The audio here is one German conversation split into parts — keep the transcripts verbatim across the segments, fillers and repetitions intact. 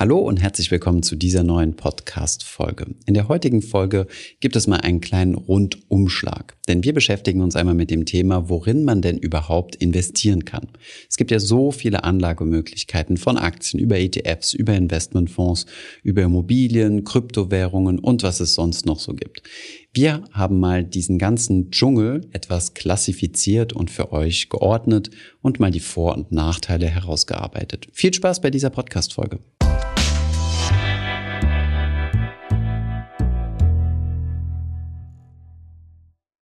Hallo und herzlich willkommen zu dieser neuen Podcast-Folge. In der heutigen Folge gibt es mal einen kleinen Rundumschlag, denn wir beschäftigen uns einmal mit dem Thema, worin man denn überhaupt investieren kann. Es gibt ja so viele Anlagemöglichkeiten von Aktien, über E T Fs, über Investmentfonds, über Immobilien, Kryptowährungen und was es sonst noch so gibt. Wir haben mal diesen ganzen Dschungel etwas klassifiziert und für euch geordnet und mal die Vor- und Nachteile herausgearbeitet. Viel Spaß bei dieser Podcast-Folge.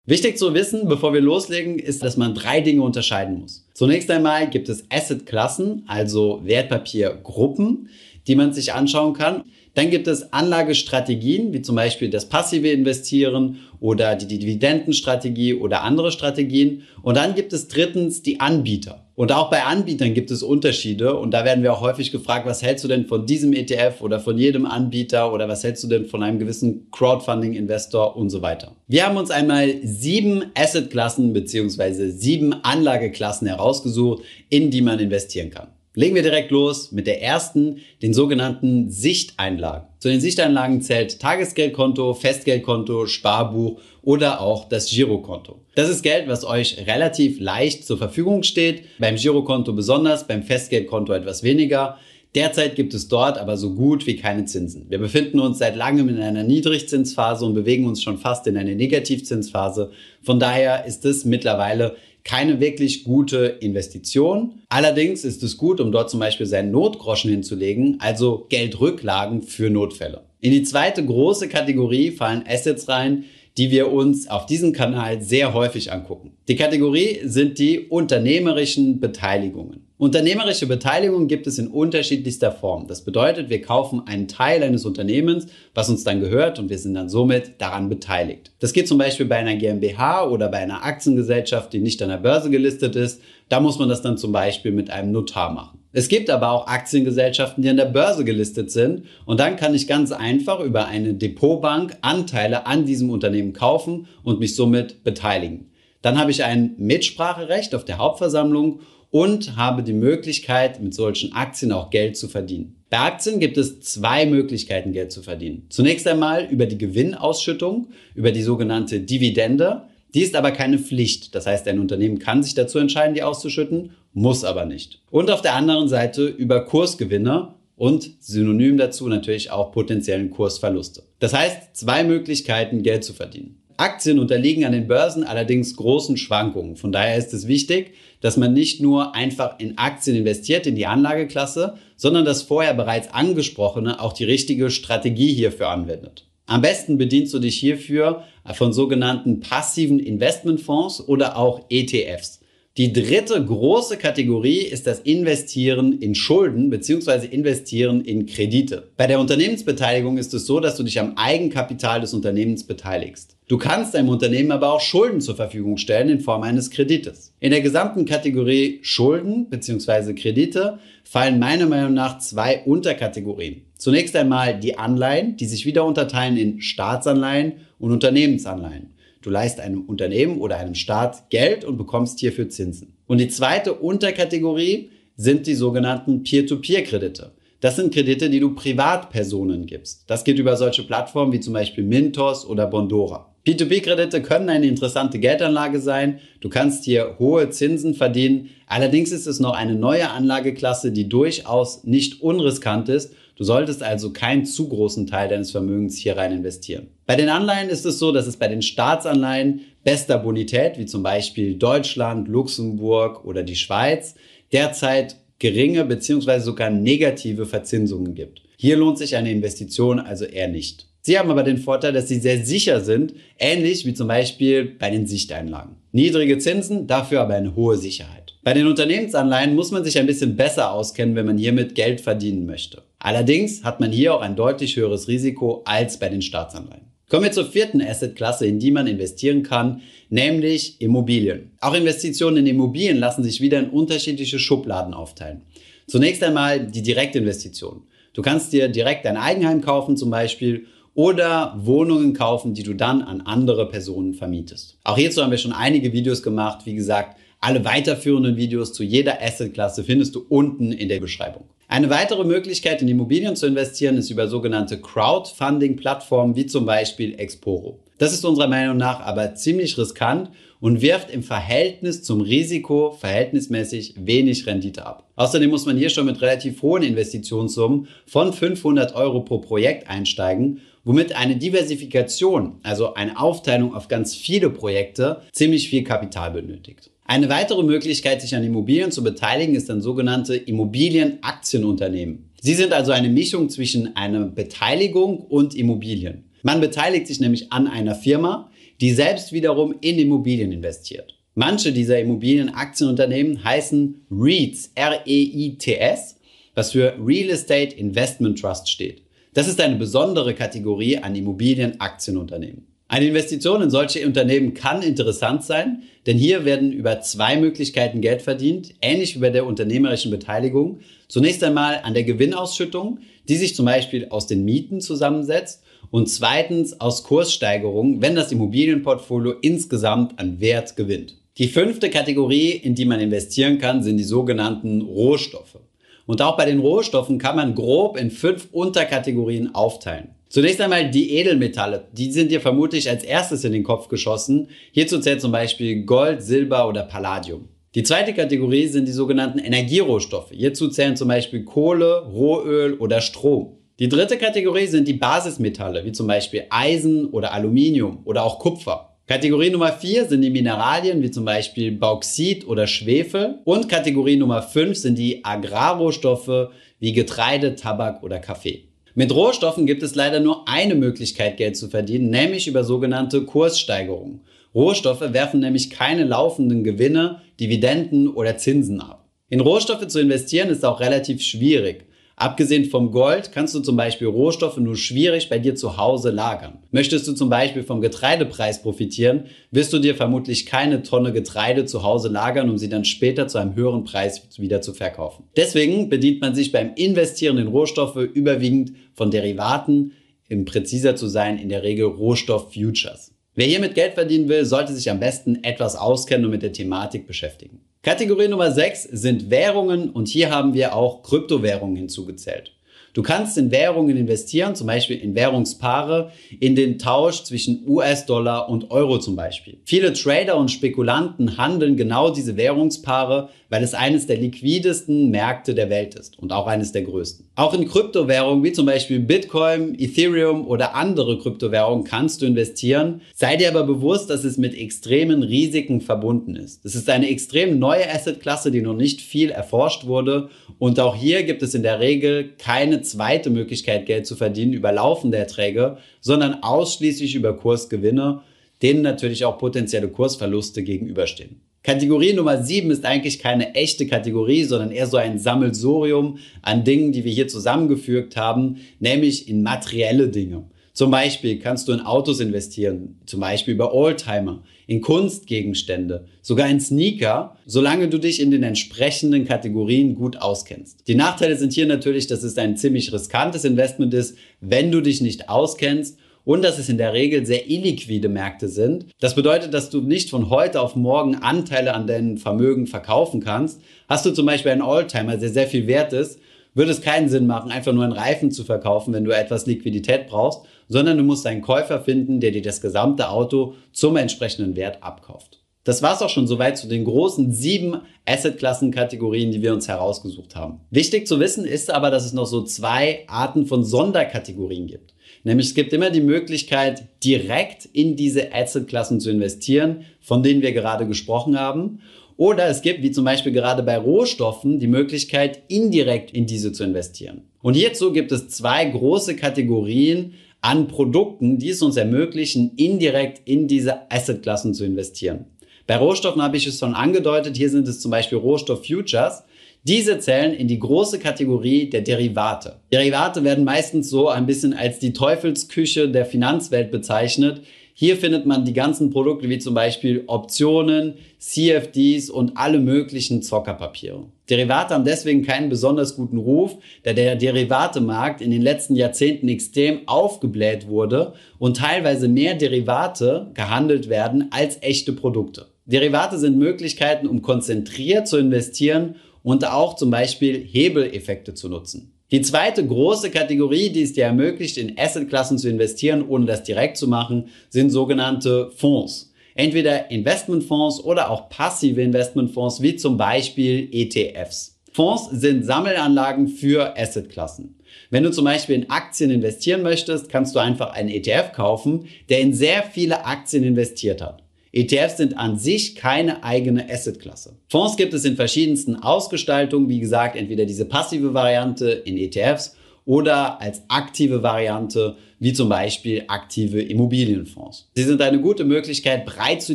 Wichtig zu wissen, bevor wir loslegen, ist, dass man drei Dinge unterscheiden muss. Zunächst einmal gibt es Asset-Klassen, also Wertpapiergruppen, die man sich anschauen kann. Dann gibt es Anlagestrategien, wie zum Beispiel das passive Investieren oder die Dividendenstrategie oder andere Strategien. Und dann gibt es drittens die Anbieter. Und auch bei Anbietern gibt es Unterschiede. Und da werden wir auch häufig gefragt, was hältst du denn von diesem E T F oder von jedem Anbieter oder was hältst du denn von einem gewissen Crowdfunding-Investor und so weiter. Wir haben uns einmal sieben Asset-Klassen bzw. sieben Anlageklassen herausgesucht, in die man investieren kann. Legen wir direkt los mit der ersten, den sogenannten Sichteinlagen. Zu den Sichteinlagen zählt Tagesgeldkonto, Festgeldkonto, Sparbuch oder auch das Girokonto. Das ist Geld, was euch relativ leicht zur Verfügung steht, beim Girokonto besonders, beim Festgeldkonto etwas weniger. Derzeit gibt es dort aber so gut wie keine Zinsen. Wir befinden uns seit langem in einer Niedrigzinsphase und bewegen uns schon fast in eine Negativzinsphase. Von daher ist es mittlerweile keine wirklich gute Investition. Allerdings ist es gut, um dort zum Beispiel seinen Notgroschen hinzulegen, also Geldrücklagen für Notfälle. In die zweite große Kategorie fallen Assets rein, die wir uns auf diesem Kanal sehr häufig angucken. Die Kategorie sind die unternehmerischen Beteiligungen. Unternehmerische Beteiligungen gibt es in unterschiedlichster Form. Das bedeutet, wir kaufen einen Teil eines Unternehmens, was uns dann gehört und wir sind dann somit daran beteiligt. Das geht zum Beispiel bei einer GmbH oder bei einer Aktiengesellschaft, die nicht an der Börse gelistet ist. Da muss man das dann zum Beispiel mit einem Notar machen. Es gibt aber auch Aktiengesellschaften, die an der Börse gelistet sind und dann kann ich ganz einfach über eine Depotbank Anteile an diesem Unternehmen kaufen und mich somit beteiligen. Dann habe ich ein Mitspracherecht auf der Hauptversammlung und habe die Möglichkeit, mit solchen Aktien auch Geld zu verdienen. Bei Aktien gibt es zwei Möglichkeiten, Geld zu verdienen. Zunächst einmal über die Gewinnausschüttung, über die sogenannte Dividende. Die ist aber keine Pflicht. Das heißt, ein Unternehmen kann sich dazu entscheiden, die auszuschütten, muss aber nicht. Und auf der anderen Seite über Kursgewinne und synonym dazu natürlich auch potenziellen Kursverluste. Das heißt, zwei Möglichkeiten, Geld zu verdienen. Aktien unterliegen an den Börsen allerdings großen Schwankungen. Von daher ist es wichtig, dass man nicht nur einfach in Aktien investiert, in die Anlageklasse, sondern das vorher bereits angesprochene auch die richtige Strategie hierfür anwendet. Am besten bedienst du dich hierfür von sogenannten passiven Investmentfonds oder auch E T Fs. Die dritte große Kategorie ist das Investieren in Schulden bzw. Investieren in Kredite. Bei der Unternehmensbeteiligung ist es so, dass du dich am Eigenkapital des Unternehmens beteiligst. Du kannst deinem Unternehmen aber auch Schulden zur Verfügung stellen in Form eines Kredites. In der gesamten Kategorie Schulden bzw. Kredite fallen meiner Meinung nach zwei Unterkategorien. Zunächst einmal die Anleihen, die sich wieder unterteilen in Staatsanleihen und Unternehmensanleihen. Du leist einem Unternehmen oder einem Staat Geld und bekommst hierfür Zinsen. Und die zweite Unterkategorie sind die sogenannten P zwei P Kredite. Das sind Kredite, die du Privatpersonen gibst. Das geht über solche Plattformen wie zum Beispiel Mintos oder Bondora. P zwei P Kredite können eine interessante Geldanlage sein. Du kannst hier hohe Zinsen verdienen. Allerdings ist es noch eine neue Anlageklasse, die durchaus nicht unriskant ist. Du solltest also keinen zu großen Teil deines Vermögens hier rein investieren. Bei den Anleihen ist es so, dass es bei den Staatsanleihen bester Bonität, wie zum Beispiel Deutschland, Luxemburg oder die Schweiz, derzeit geringe bzw. sogar negative Verzinsungen gibt. Hier lohnt sich eine Investition also eher nicht. Sie haben aber den Vorteil, dass sie sehr sicher sind, ähnlich wie zum Beispiel bei den Sichteinlagen. Niedrige Zinsen, dafür aber eine hohe Sicherheit. Bei den Unternehmensanleihen muss man sich ein bisschen besser auskennen, wenn man hiermit Geld verdienen möchte. Allerdings hat man hier auch ein deutlich höheres Risiko als bei den Staatsanleihen. Kommen wir zur vierten Assetklasse, in die man investieren kann, nämlich Immobilien. Auch Investitionen in Immobilien lassen sich wieder in unterschiedliche Schubladen aufteilen. Zunächst einmal die Direktinvestition. Du kannst dir direkt ein Eigenheim kaufen zum Beispiel oder Wohnungen kaufen, die du dann an andere Personen vermietest. Auch hierzu haben wir schon einige Videos gemacht. Wie gesagt, alle weiterführenden Videos zu jeder Assetklasse findest du unten in der Beschreibung. Eine weitere Möglichkeit, in Immobilien zu investieren, ist über sogenannte Crowdfunding-Plattformen wie zum Beispiel Exporo. Das ist unserer Meinung nach aber ziemlich riskant und wirft im Verhältnis zum Risiko verhältnismäßig wenig Rendite ab. Außerdem muss man hier schon mit relativ hohen Investitionssummen von fünfhundert Euro pro Projekt einsteigen, womit eine Diversifikation, also eine Aufteilung auf ganz viele Projekte, ziemlich viel Kapital benötigt. Eine weitere Möglichkeit, sich an Immobilien zu beteiligen, ist dann sogenannte Immobilien-Aktienunternehmen. Sie sind also eine Mischung zwischen einer Beteiligung und Immobilien. Man beteiligt sich nämlich an einer Firma, die selbst wiederum in Immobilien investiert. Manche dieser Immobilien-Aktienunternehmen heißen REITs, R E I T S, was für Real Estate Investment Trust steht. Das ist eine besondere Kategorie an Immobilien-Aktienunternehmen. Eine Investition in solche Unternehmen kann interessant sein, denn hier werden über zwei Möglichkeiten Geld verdient, ähnlich wie bei der unternehmerischen Beteiligung. Zunächst einmal an der Gewinnausschüttung, die sich zum Beispiel aus den Mieten zusammensetzt, und zweitens aus Kurssteigerungen, wenn das Immobilienportfolio insgesamt an Wert gewinnt. Die fünfte Kategorie, in die man investieren kann, sind die sogenannten Rohstoffe. Und auch bei den Rohstoffen kann man grob in fünf Unterkategorien aufteilen. Zunächst einmal die Edelmetalle, die sind dir vermutlich als erstes in den Kopf geschossen. Hierzu zählt zum Beispiel Gold, Silber oder Palladium. Die zweite Kategorie sind die sogenannten Energierohstoffe. Hierzu zählen zum Beispiel Kohle, Rohöl oder Strom. Die dritte Kategorie sind die Basismetalle, wie zum Beispiel Eisen oder Aluminium oder auch Kupfer. Kategorie Nummer vier sind die Mineralien, wie zum Beispiel Bauxit oder Schwefel. Und Kategorie Nummer fünf sind die Agrarrohstoffe, wie Getreide, Tabak oder Kaffee. Mit Rohstoffen gibt es leider nur eine Möglichkeit, Geld zu verdienen, nämlich über sogenannte Kurssteigerungen. Rohstoffe werfen nämlich keine laufenden Gewinne, Dividenden oder Zinsen ab. In Rohstoffe zu investieren ist auch relativ schwierig. Abgesehen vom Gold kannst du zum Beispiel Rohstoffe nur schwierig bei dir zu Hause lagern. Möchtest du zum Beispiel vom Getreidepreis profitieren, wirst du dir vermutlich keine Tonne Getreide zu Hause lagern, um sie dann später zu einem höheren Preis wieder zu verkaufen. Deswegen bedient man sich beim Investieren in Rohstoffe überwiegend von Derivaten, um präziser zu sein, in der Regel Rohstoff-Futures. Wer hiermit Geld verdienen will, sollte sich am besten etwas auskennen und mit der Thematik beschäftigen. Kategorie Nummer sechs sind Währungen, und hier haben wir auch Kryptowährungen hinzugezählt. Du kannst in Währungen investieren, zum Beispiel in Währungspaare, in den Tausch zwischen U S-Dollar und Euro zum Beispiel. Viele Trader und Spekulanten handeln genau diese Währungspaare, weil es eines der liquidesten Märkte der Welt ist und auch eines der größten. Auch in Kryptowährungen wie zum Beispiel Bitcoin, Ethereum oder andere Kryptowährungen kannst du investieren. Sei dir aber bewusst, dass es mit extremen Risiken verbunden ist. Es ist eine extrem neue Asset-Klasse, die noch nicht viel erforscht wurde, und auch hier gibt es in der Regel keine zweite Möglichkeit, Geld zu verdienen über laufende Erträge, sondern ausschließlich über Kursgewinne, denen natürlich auch potenzielle Kursverluste gegenüberstehen. Kategorie Nummer sieben ist eigentlich keine echte Kategorie, sondern eher so ein Sammelsurium an Dingen, die wir hier zusammengefügt haben, nämlich in materielle Dinge. Zum Beispiel kannst du in Autos investieren, zum Beispiel über Oldtimer, in Kunstgegenstände, sogar in Sneaker, solange du dich in den entsprechenden Kategorien gut auskennst. Die Nachteile sind hier natürlich, dass es ein ziemlich riskantes Investment ist, wenn du dich nicht auskennst, und dass es in der Regel sehr illiquide Märkte sind. Das bedeutet, dass du nicht von heute auf morgen Anteile an deinem Vermögen verkaufen kannst. Hast du zum Beispiel einen Oldtimer, der sehr viel wert ist, würde es keinen Sinn machen, einfach nur einen Reifen zu verkaufen, wenn du etwas Liquidität brauchst, sondern du musst einen Käufer finden, der dir das gesamte Auto zum entsprechenden Wert abkauft. Das war's auch schon soweit zu den großen sieben Asset-Klassen-Kategorien, die wir uns herausgesucht haben. Wichtig zu wissen ist aber, dass es noch so zwei Arten von Sonderkategorien gibt. Nämlich es gibt immer die Möglichkeit, direkt in diese Asset-Klassen zu investieren, von denen wir gerade gesprochen haben. Oder es gibt, wie zum Beispiel gerade bei Rohstoffen, die Möglichkeit, indirekt in diese zu investieren. Und hierzu gibt es zwei große Kategorien an Produkten, die es uns ermöglichen, indirekt in diese Assetklassen zu investieren. Bei Rohstoffen habe ich es schon angedeutet, hier sind es zum Beispiel Rohstoff-Futures. Diese zählen in die große Kategorie der Derivate. Derivate werden meistens so ein bisschen als die Teufelsküche der Finanzwelt bezeichnet. Hier findet man die ganzen Produkte wie zum Beispiel Optionen, C F Ds und alle möglichen Zockerpapiere. Derivate haben deswegen keinen besonders guten Ruf, da der Derivatemarkt in den letzten Jahrzehnten extrem aufgebläht wurde und teilweise mehr Derivate gehandelt werden als echte Produkte. Derivate sind Möglichkeiten, um konzentriert zu investieren und auch zum Beispiel Hebeleffekte zu nutzen. Die zweite große Kategorie, die es dir ermöglicht, in Assetklassen zu investieren, ohne das direkt zu machen, sind sogenannte Fonds. Entweder Investmentfonds oder auch passive Investmentfonds, wie zum Beispiel E T Fs. Fonds sind Sammelanlagen für Assetklassen. Wenn du zum Beispiel in Aktien investieren möchtest, kannst du einfach einen E T F kaufen, der in sehr viele Aktien investiert hat. E T Fs sind an sich keine eigene Assetklasse. Fonds gibt es in verschiedensten Ausgestaltungen, wie gesagt, entweder diese passive Variante in E T Fs oder als aktive Variante, wie zum Beispiel aktive Immobilienfonds. Sie sind eine gute Möglichkeit, breit zu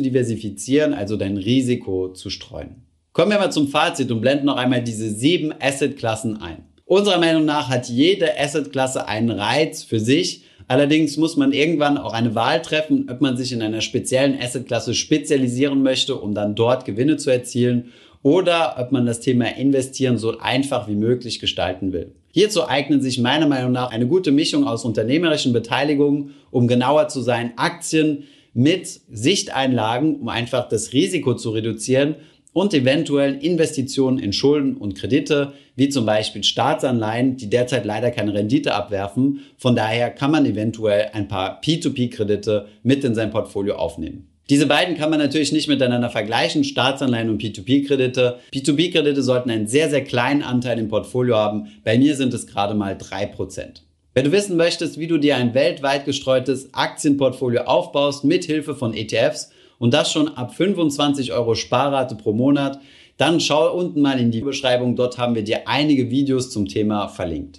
diversifizieren, also dein Risiko zu streuen. Kommen wir mal zum Fazit und blenden noch einmal diese sieben Assetklassen ein. Unserer Meinung nach hat jede Assetklasse einen Reiz für sich. Allerdings muss man irgendwann auch eine Wahl treffen, ob man sich in einer speziellen Assetklasse spezialisieren möchte, um dann dort Gewinne zu erzielen, oder ob man das Thema Investieren so einfach wie möglich gestalten will. Hierzu eignen sich meiner Meinung nach eine gute Mischung aus unternehmerischen Beteiligungen, um genauer zu sein, Aktien mit Sichteinlagen, um einfach das Risiko zu reduzieren, und eventuellen Investitionen in Schulden und Kredite, wie zum Beispiel Staatsanleihen, die derzeit leider keine Rendite abwerfen. Von daher kann man eventuell ein paar P zwei P Kredite mit in sein Portfolio aufnehmen. Diese beiden kann man natürlich nicht miteinander vergleichen, Staatsanleihen und P zwei P Kredite. P zwei P Kredite sollten einen sehr, sehr kleinen Anteil im Portfolio haben. Bei mir sind es gerade mal drei Prozent. Wenn du wissen möchtest, wie du dir ein weltweit gestreutes Aktienportfolio aufbaust mit Hilfe von E T Fs, und das schon ab fünfundzwanzig Euro Sparrate pro Monat, dann schau unten mal in die Beschreibung, dort haben wir dir einige Videos zum Thema verlinkt.